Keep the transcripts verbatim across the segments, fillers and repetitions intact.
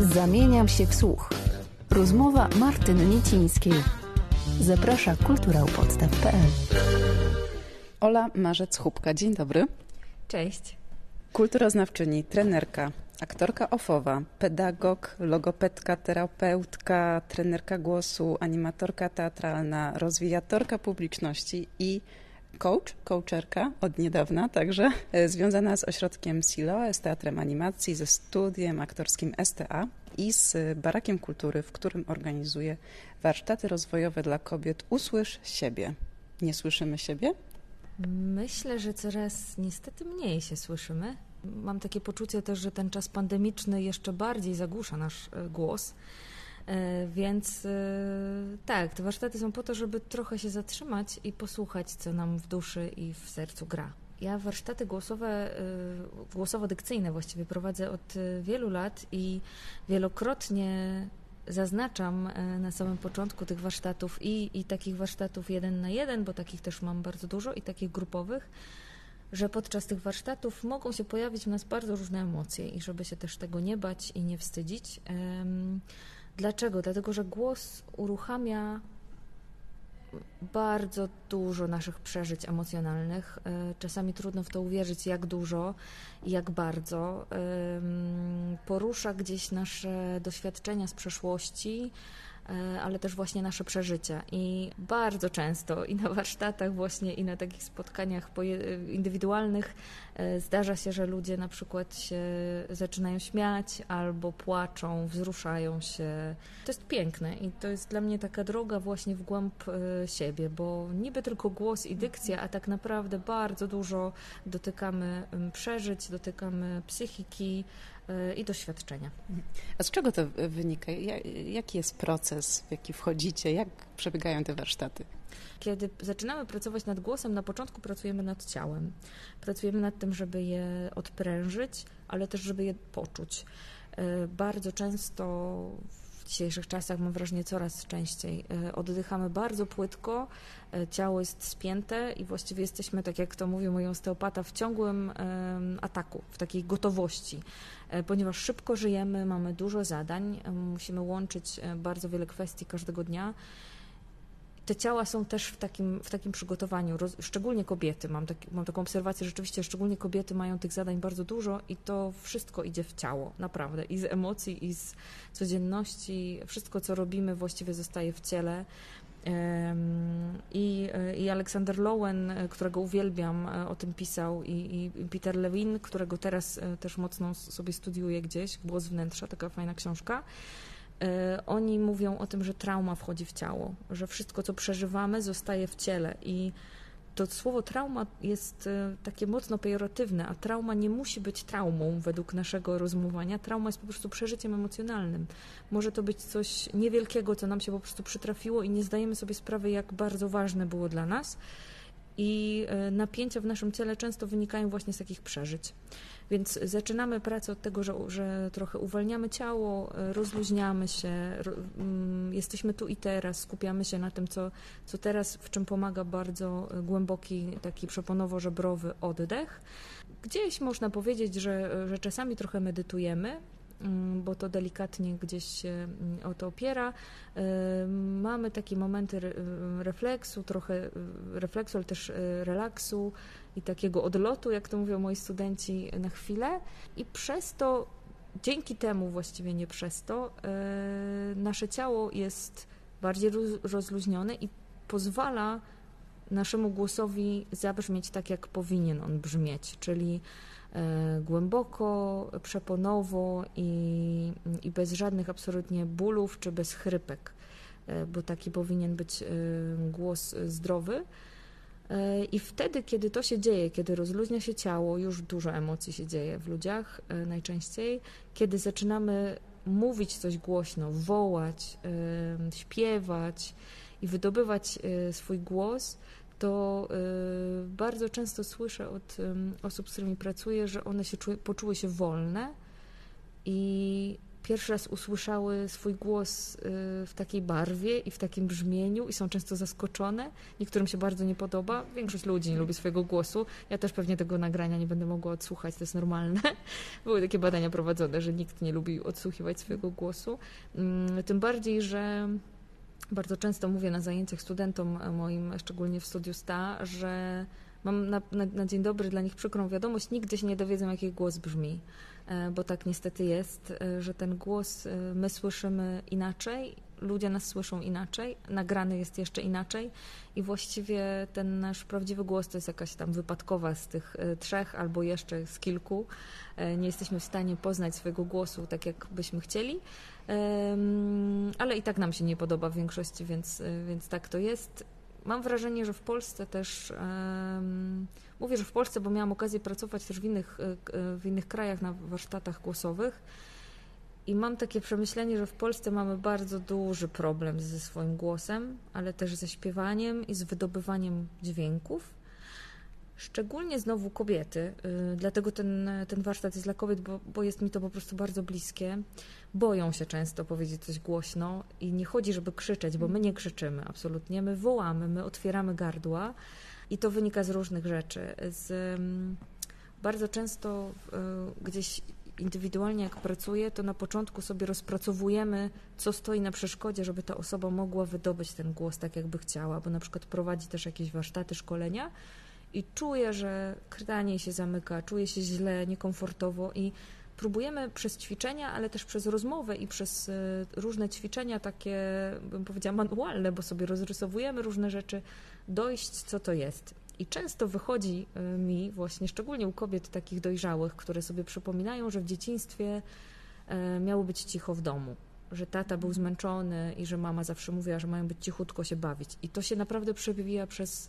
Zamieniam się w słuch. Rozmowa Martyny Nicińskiej. Zaprasza kulturał podstaw kropka p l. Ola Marzec-Hupka, dzień dobry. Cześć. Kulturoznawczyni, trenerka, aktorka ofowa, pedagog, logopedka, terapeutka, trenerka głosu, animatorka teatralna, rozwijatorka publiczności i coach, coacherka od niedawna także, związana z ośrodkiem Silo, z teatrem animacji, ze studiem aktorskim S T A i z Barakiem Kultury, w którym organizuje warsztaty rozwojowe dla kobiet Usłysz siebie. Nie słyszymy siebie? Myślę, że coraz niestety mniej się słyszymy. Mam takie poczucie też, że ten czas pandemiczny jeszcze bardziej zagłusza nasz głos, więc tak, te warsztaty są po to, żeby trochę się zatrzymać i posłuchać, co nam w duszy i w sercu gra. Ja warsztaty głosowe, głosowo-dykcyjne właściwie prowadzę od wielu lat i wielokrotnie zaznaczam na samym początku tych warsztatów i, i takich warsztatów jeden na jeden, bo takich też mam bardzo dużo i takich grupowych, że podczas tych warsztatów mogą się pojawić w nas bardzo różne emocje i żeby się też tego nie bać i nie wstydzić. Dlaczego? Dlatego, że głos uruchamia bardzo dużo naszych przeżyć emocjonalnych. Czasami trudno w to uwierzyć, jak dużo i jak bardzo. Porusza gdzieś nasze doświadczenia z przeszłości, ale też właśnie nasze przeżycia. I bardzo często i na warsztatach właśnie, i na takich spotkaniach indywidualnych zdarza się, że ludzie na przykład się zaczynają śmiać albo płaczą, wzruszają się. To jest piękne i to jest dla mnie taka droga właśnie w głąb siebie, bo niby tylko głos i dykcja, a tak naprawdę bardzo dużo dotykamy przeżyć, dotykamy psychiki i doświadczenia. A z czego to wynika? Jaki jest proces, w jaki wchodzicie? Jak przebiegają te warsztaty? Kiedy zaczynamy pracować nad głosem, na początku pracujemy nad ciałem. Pracujemy nad tym, żeby je odprężyć, ale też żeby je poczuć. Bardzo często w dzisiejszych czasach, mam wrażenie coraz częściej, oddychamy bardzo płytko, ciało jest spięte i właściwie jesteśmy, tak jak to mówił mój osteopata, w ciągłym ataku, w takiej gotowości, ponieważ szybko żyjemy, mamy dużo zadań, musimy łączyć bardzo wiele kwestii każdego dnia. Te ciała są też w takim, w takim przygotowaniu, roz, szczególnie kobiety, mam, tak, mam taką obserwację, rzeczywiście szczególnie kobiety mają tych zadań bardzo dużo i to wszystko idzie w ciało, naprawdę, i z emocji, i z codzienności, wszystko co robimy właściwie zostaje w ciele. I, i Aleksander Lowen, którego uwielbiam, o tym pisał, i, i Peter Levine, którego teraz też mocno sobie studiuję gdzieś, Głos z wnętrza, taka fajna książka. Oni mówią o tym, że trauma wchodzi w ciało, że wszystko, co przeżywamy, zostaje w ciele. I to słowo trauma jest takie mocno pejoratywne, a trauma nie musi być traumą według naszego rozumowania. Trauma jest po prostu przeżyciem emocjonalnym. Może to być coś niewielkiego, co nam się po prostu przytrafiło i nie zdajemy sobie sprawy, jak bardzo ważne było dla nas. I napięcia w naszym ciele często wynikają właśnie z takich przeżyć. Więc zaczynamy pracę od tego, że, że trochę uwalniamy ciało, rozluźniamy się, jesteśmy tu i teraz, skupiamy się na tym, co, co teraz, w czym pomaga bardzo głęboki, taki przeponowo-żebrowy oddech. Gdzieś można powiedzieć, że, że czasami trochę medytujemy, bo to delikatnie gdzieś się o to opiera. Mamy takie momenty refleksu, trochę refleksu, ale też relaksu i takiego odlotu, jak to mówią moi studenci, na chwilę. I przez to, dzięki temu właściwie nie przez to, nasze ciało jest bardziej rozluźnione i pozwala naszemu głosowi zabrzmieć tak, jak powinien on brzmieć, czyli głęboko, przeponowo i, i bez żadnych absolutnie bólów czy bez chrypek, bo taki powinien być głos zdrowy. I wtedy, kiedy to się dzieje, kiedy rozluźnia się ciało, już dużo emocji się dzieje w ludziach najczęściej, kiedy zaczynamy mówić coś głośno, wołać, śpiewać i wydobywać swój głos, to bardzo często słyszę od osób, z którymi pracuję, że one się czuły, poczuły się wolne i pierwszy raz usłyszały swój głos w takiej barwie i w takim brzmieniu i są często zaskoczone. Niektórym się bardzo nie podoba. Większość ludzi nie lubi swojego głosu. Ja też pewnie tego nagrania nie będę mogła odsłuchać, to jest normalne. Były takie badania prowadzone, że nikt nie lubi odsłuchiwać swojego głosu. Tym bardziej, że bardzo często mówię na zajęciach studentom moim, szczególnie w Studiu S T A, że mam na, na, na dzień dobry dla nich przykrą wiadomość, nigdy się nie dowiedzą, jaki głos brzmi, bo tak niestety jest, że ten głos my słyszymy inaczej, ludzie nas słyszą inaczej, nagrany jest jeszcze inaczej i właściwie ten nasz prawdziwy głos to jest jakaś tam wypadkowa z tych trzech albo jeszcze z kilku. Nie jesteśmy w stanie poznać swojego głosu tak, jak byśmy chcieli, ale i tak nam się nie podoba w większości, więc, więc tak to jest. Mam wrażenie, że w Polsce też, um, mówię, że w Polsce, bo miałam okazję pracować też w innych, w innych krajach na warsztatach głosowych i mam takie przemyślenie, że w Polsce mamy bardzo duży problem ze swoim głosem, ale też ze śpiewaniem i z wydobywaniem dźwięków. Szczególnie znowu kobiety, dlatego ten, ten warsztat jest dla kobiet, bo, bo jest mi to po prostu bardzo bliskie. Boją się często powiedzieć coś głośno i nie chodzi, żeby krzyczeć, bo my nie krzyczymy absolutnie, my wołamy, my otwieramy gardła i to wynika z różnych rzeczy. Z, bardzo często gdzieś indywidualnie jak pracuję, to na początku sobie rozpracowujemy, co stoi na przeszkodzie, żeby ta osoba mogła wydobyć ten głos tak, jakby chciała, bo na przykład prowadzi też jakieś warsztaty, szkolenia, i czuję, że krtanie się zamyka, czuję się źle, niekomfortowo i próbujemy przez ćwiczenia, ale też przez rozmowę i przez różne ćwiczenia takie, bym powiedziała, manualne, bo sobie rozrysowujemy różne rzeczy, dojść, co to jest. I często wychodzi mi właśnie, szczególnie u kobiet takich dojrzałych, które sobie przypominają, że w dzieciństwie miało być cicho w domu, że tata był zmęczony i że mama zawsze mówiła, że mają być cichutko się bawić. I to się naprawdę przewija przez,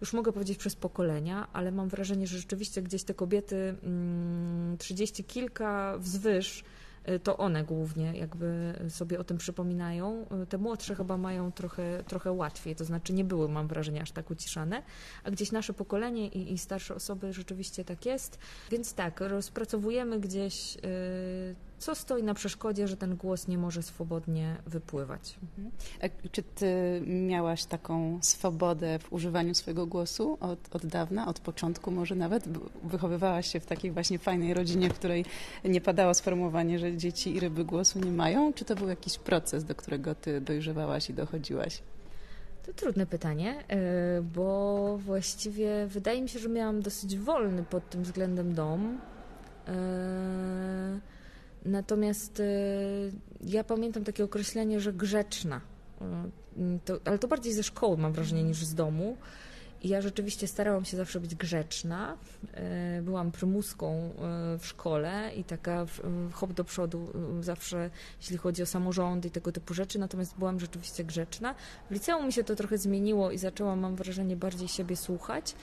już mogę powiedzieć, przez pokolenia, ale mam wrażenie, że rzeczywiście gdzieś te kobiety trzydzieści kilka wzwyż, to one głównie jakby sobie o tym przypominają. Te młodsze chyba mają trochę, trochę łatwiej, to znaczy nie były, mam wrażenie, aż tak uciszane, a gdzieś nasze pokolenie i, i starsze osoby rzeczywiście tak jest. Więc tak, rozpracowujemy gdzieś, co stoi na przeszkodzie, że ten głos nie może swobodnie wypływać. A czy ty miałaś taką swobodę w używaniu swojego głosu od, od dawna, od początku może nawet? Wychowywałaś się w takiej właśnie fajnej rodzinie, w której nie padało sformułowanie, że dzieci i ryby głosu nie mają? Czy to był jakiś proces, do którego ty dojrzewałaś i dochodziłaś? To trudne pytanie, bo właściwie wydaje mi się, że miałam dosyć wolny pod tym względem dom. Natomiast ja pamiętam takie określenie, że grzeczna, to, ale to bardziej ze szkoły mam wrażenie niż z domu. I ja rzeczywiście starałam się zawsze być grzeczna, byłam prymuską w szkole i taka hop do przodu zawsze, jeśli chodzi o samorządy i tego typu rzeczy, natomiast byłam rzeczywiście grzeczna. W liceum mi się to trochę zmieniło i zaczęłam, mam wrażenie, bardziej siebie słuchać.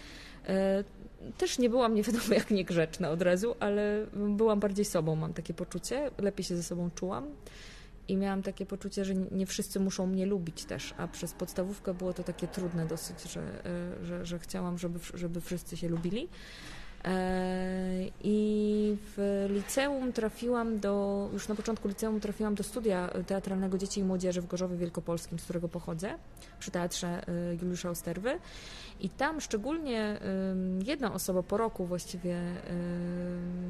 Też nie byłam, nie wiadomo jak niegrzeczna od razu, ale byłam bardziej sobą, mam takie poczucie, lepiej się ze sobą czułam. I miałam takie poczucie, że nie wszyscy muszą mnie lubić też, a przez podstawówkę było to takie trudne dosyć, że, że, że chciałam, żeby, żeby wszyscy się lubili. I w liceum trafiłam do, już na początku liceum trafiłam do studia teatralnego dzieci i młodzieży w Gorzowie Wielkopolskim, z którego pochodzę, przy Teatrze Juliusza Osterwy. I tam szczególnie jedna osoba po roku właściwie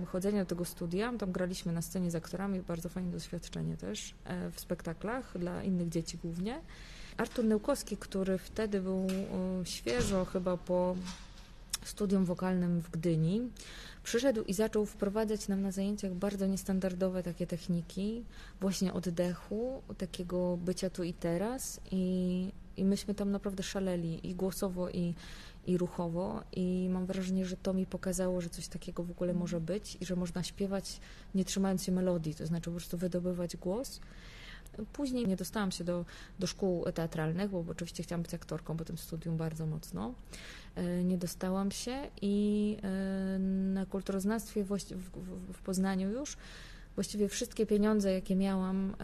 chodzenia do tego studia, tam graliśmy na scenie z aktorami, bardzo fajne doświadczenie też w spektaklach dla innych dzieci głównie. Artur Nełkowski, który wtedy był świeżo chyba po studium wokalnym w Gdyni, przyszedł i zaczął wprowadzać nam na zajęciach bardzo niestandardowe takie techniki, właśnie oddechu, takiego bycia tu i teraz i, i myśmy tam naprawdę szaleli i głosowo i, i ruchowo i mam wrażenie, że to mi pokazało, że coś takiego w ogóle może być i że można śpiewać nie trzymając się melodii, to znaczy po prostu wydobywać głos. Później nie dostałam się do, do szkół teatralnych, bo oczywiście chciałam być aktorką po tym studium bardzo mocno. Nie dostałam się i na kulturoznawstwie w Poznaniu już właściwie wszystkie pieniądze, jakie miałam,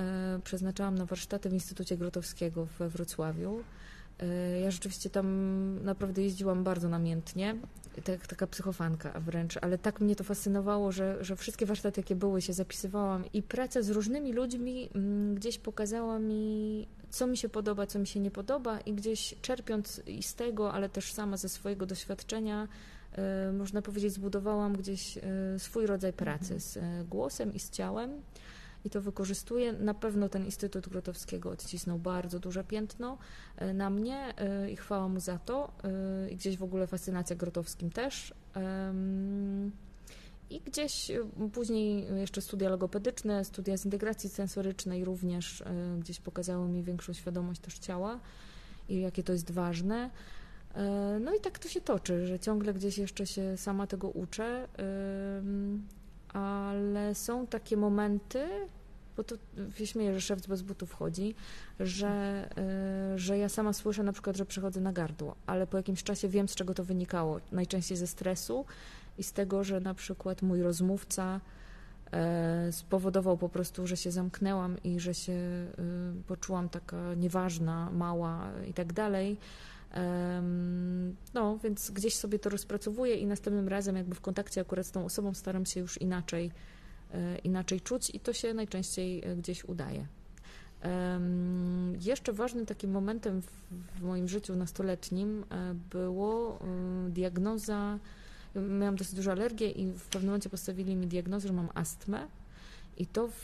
przeznaczałam na warsztaty w Instytucie Grotowskiego we Wrocławiu. Ja rzeczywiście tam naprawdę jeździłam bardzo namiętnie, tak, taka psychofanka wręcz, ale tak mnie to fascynowało, że, że wszystkie warsztaty, jakie były, się zapisywałam i praca z różnymi ludźmi gdzieś pokazała mi, co mi się podoba, co mi się nie podoba i gdzieś czerpiąc i z tego, ale też sama ze swojego doświadczenia, można powiedzieć, zbudowałam gdzieś swój rodzaj pracy z głosem i z ciałem. I to wykorzystuję. Na pewno ten Instytut Grotowskiego odcisnął bardzo duże piętno na mnie i chwała mu za to. I gdzieś w ogóle fascynacja Grotowskim też. I gdzieś później jeszcze studia logopedyczne, studia z integracji sensorycznej również gdzieś pokazały mi większą świadomość też ciała i jakie to jest ważne. No i tak to się toczy, że ciągle gdzieś jeszcze się sama tego uczę. Ale są takie momenty, bo to się śmieję, że szewc bez butów chodzi, że, że ja sama słyszę na przykład, że przechodzę na gardło, ale po jakimś czasie wiem, z czego to wynikało. Najczęściej ze stresu i z tego, że na przykład mój rozmówca spowodował po prostu, że się zamknęłam i że się poczułam taka nieważna, mała i tak dalej. No, więc gdzieś sobie to rozpracowuję i następnym razem jakby w kontakcie akurat z tą osobą staram się już inaczej, inaczej czuć i to się najczęściej gdzieś udaje. Jeszcze ważnym takim momentem w moim życiu nastoletnim było diagnoza, miałam dosyć dużą alergię i w pewnym momencie postawili mi diagnozę, że mam astmę. I to w,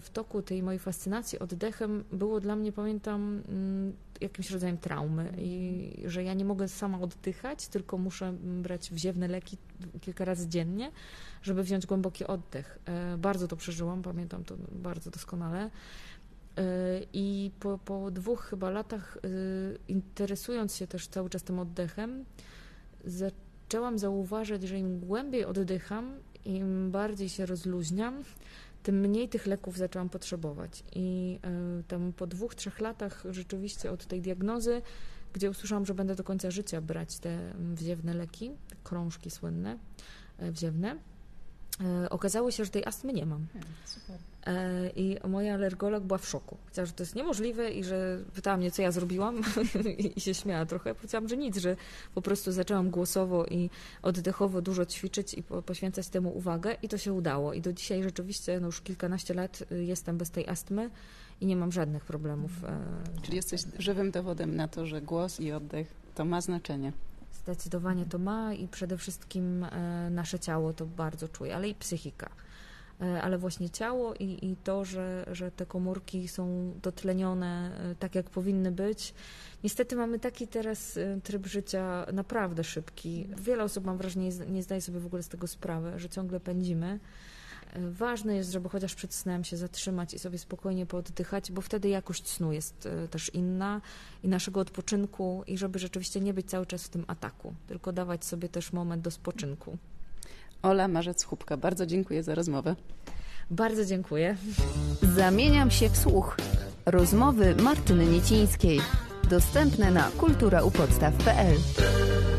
w toku tej mojej fascynacji oddechem było dla mnie, pamiętam, jakimś rodzajem traumy i że ja nie mogę sama oddychać, tylko muszę brać wziewne leki kilka razy dziennie, żeby wziąć głęboki oddech. Bardzo to przeżyłam, pamiętam to bardzo doskonale. I po, po dwóch chyba latach, interesując się też cały czas tym oddechem, zaczęłam zauważać, że im głębiej oddycham, im bardziej się rozluźniam, tym mniej tych leków zaczęłam potrzebować. I tam po dwóch, trzech latach rzeczywiście od tej diagnozy, gdzie usłyszałam, że będę do końca życia brać te wziewne leki, krążki słynne, wziewne, okazało się, że tej astmy nie mam. Super. I moja alergolog była w szoku. Powiedziała, że to jest niemożliwe i że pytała mnie, co ja zrobiłam i się śmiała trochę. Powiedziałam, że nic, że po prostu zaczęłam głosowo i oddechowo dużo ćwiczyć i poświęcać temu uwagę i to się udało. I do dzisiaj rzeczywiście no już kilkanaście lat jestem bez tej astmy i nie mam żadnych problemów. Czyli jesteś żywym dowodem na to, że głos i oddech to ma znaczenie. Zdecydowanie to ma i przede wszystkim nasze ciało to bardzo czuje, ale i psychika. Ale właśnie ciało i, i to, że, że te komórki są dotlenione tak, jak powinny być. Niestety mamy taki teraz tryb życia naprawdę szybki. Wiele osób, mam wrażenie, nie zdaje sobie w ogóle z tego sprawy, że ciągle pędzimy. Ważne jest, żeby chociaż przed snem się zatrzymać i sobie spokojnie pooddychać, bo wtedy jakość snu jest też inna i naszego odpoczynku i żeby rzeczywiście nie być cały czas w tym ataku, tylko dawać sobie też moment do spoczynku. Ola Marzec-Hupka, bardzo dziękuję za rozmowę. Bardzo dziękuję. Zamieniam się w słuch. Rozmowy Martyny Nicińskiej. Dostępne na kultura u podstaw kropka p l.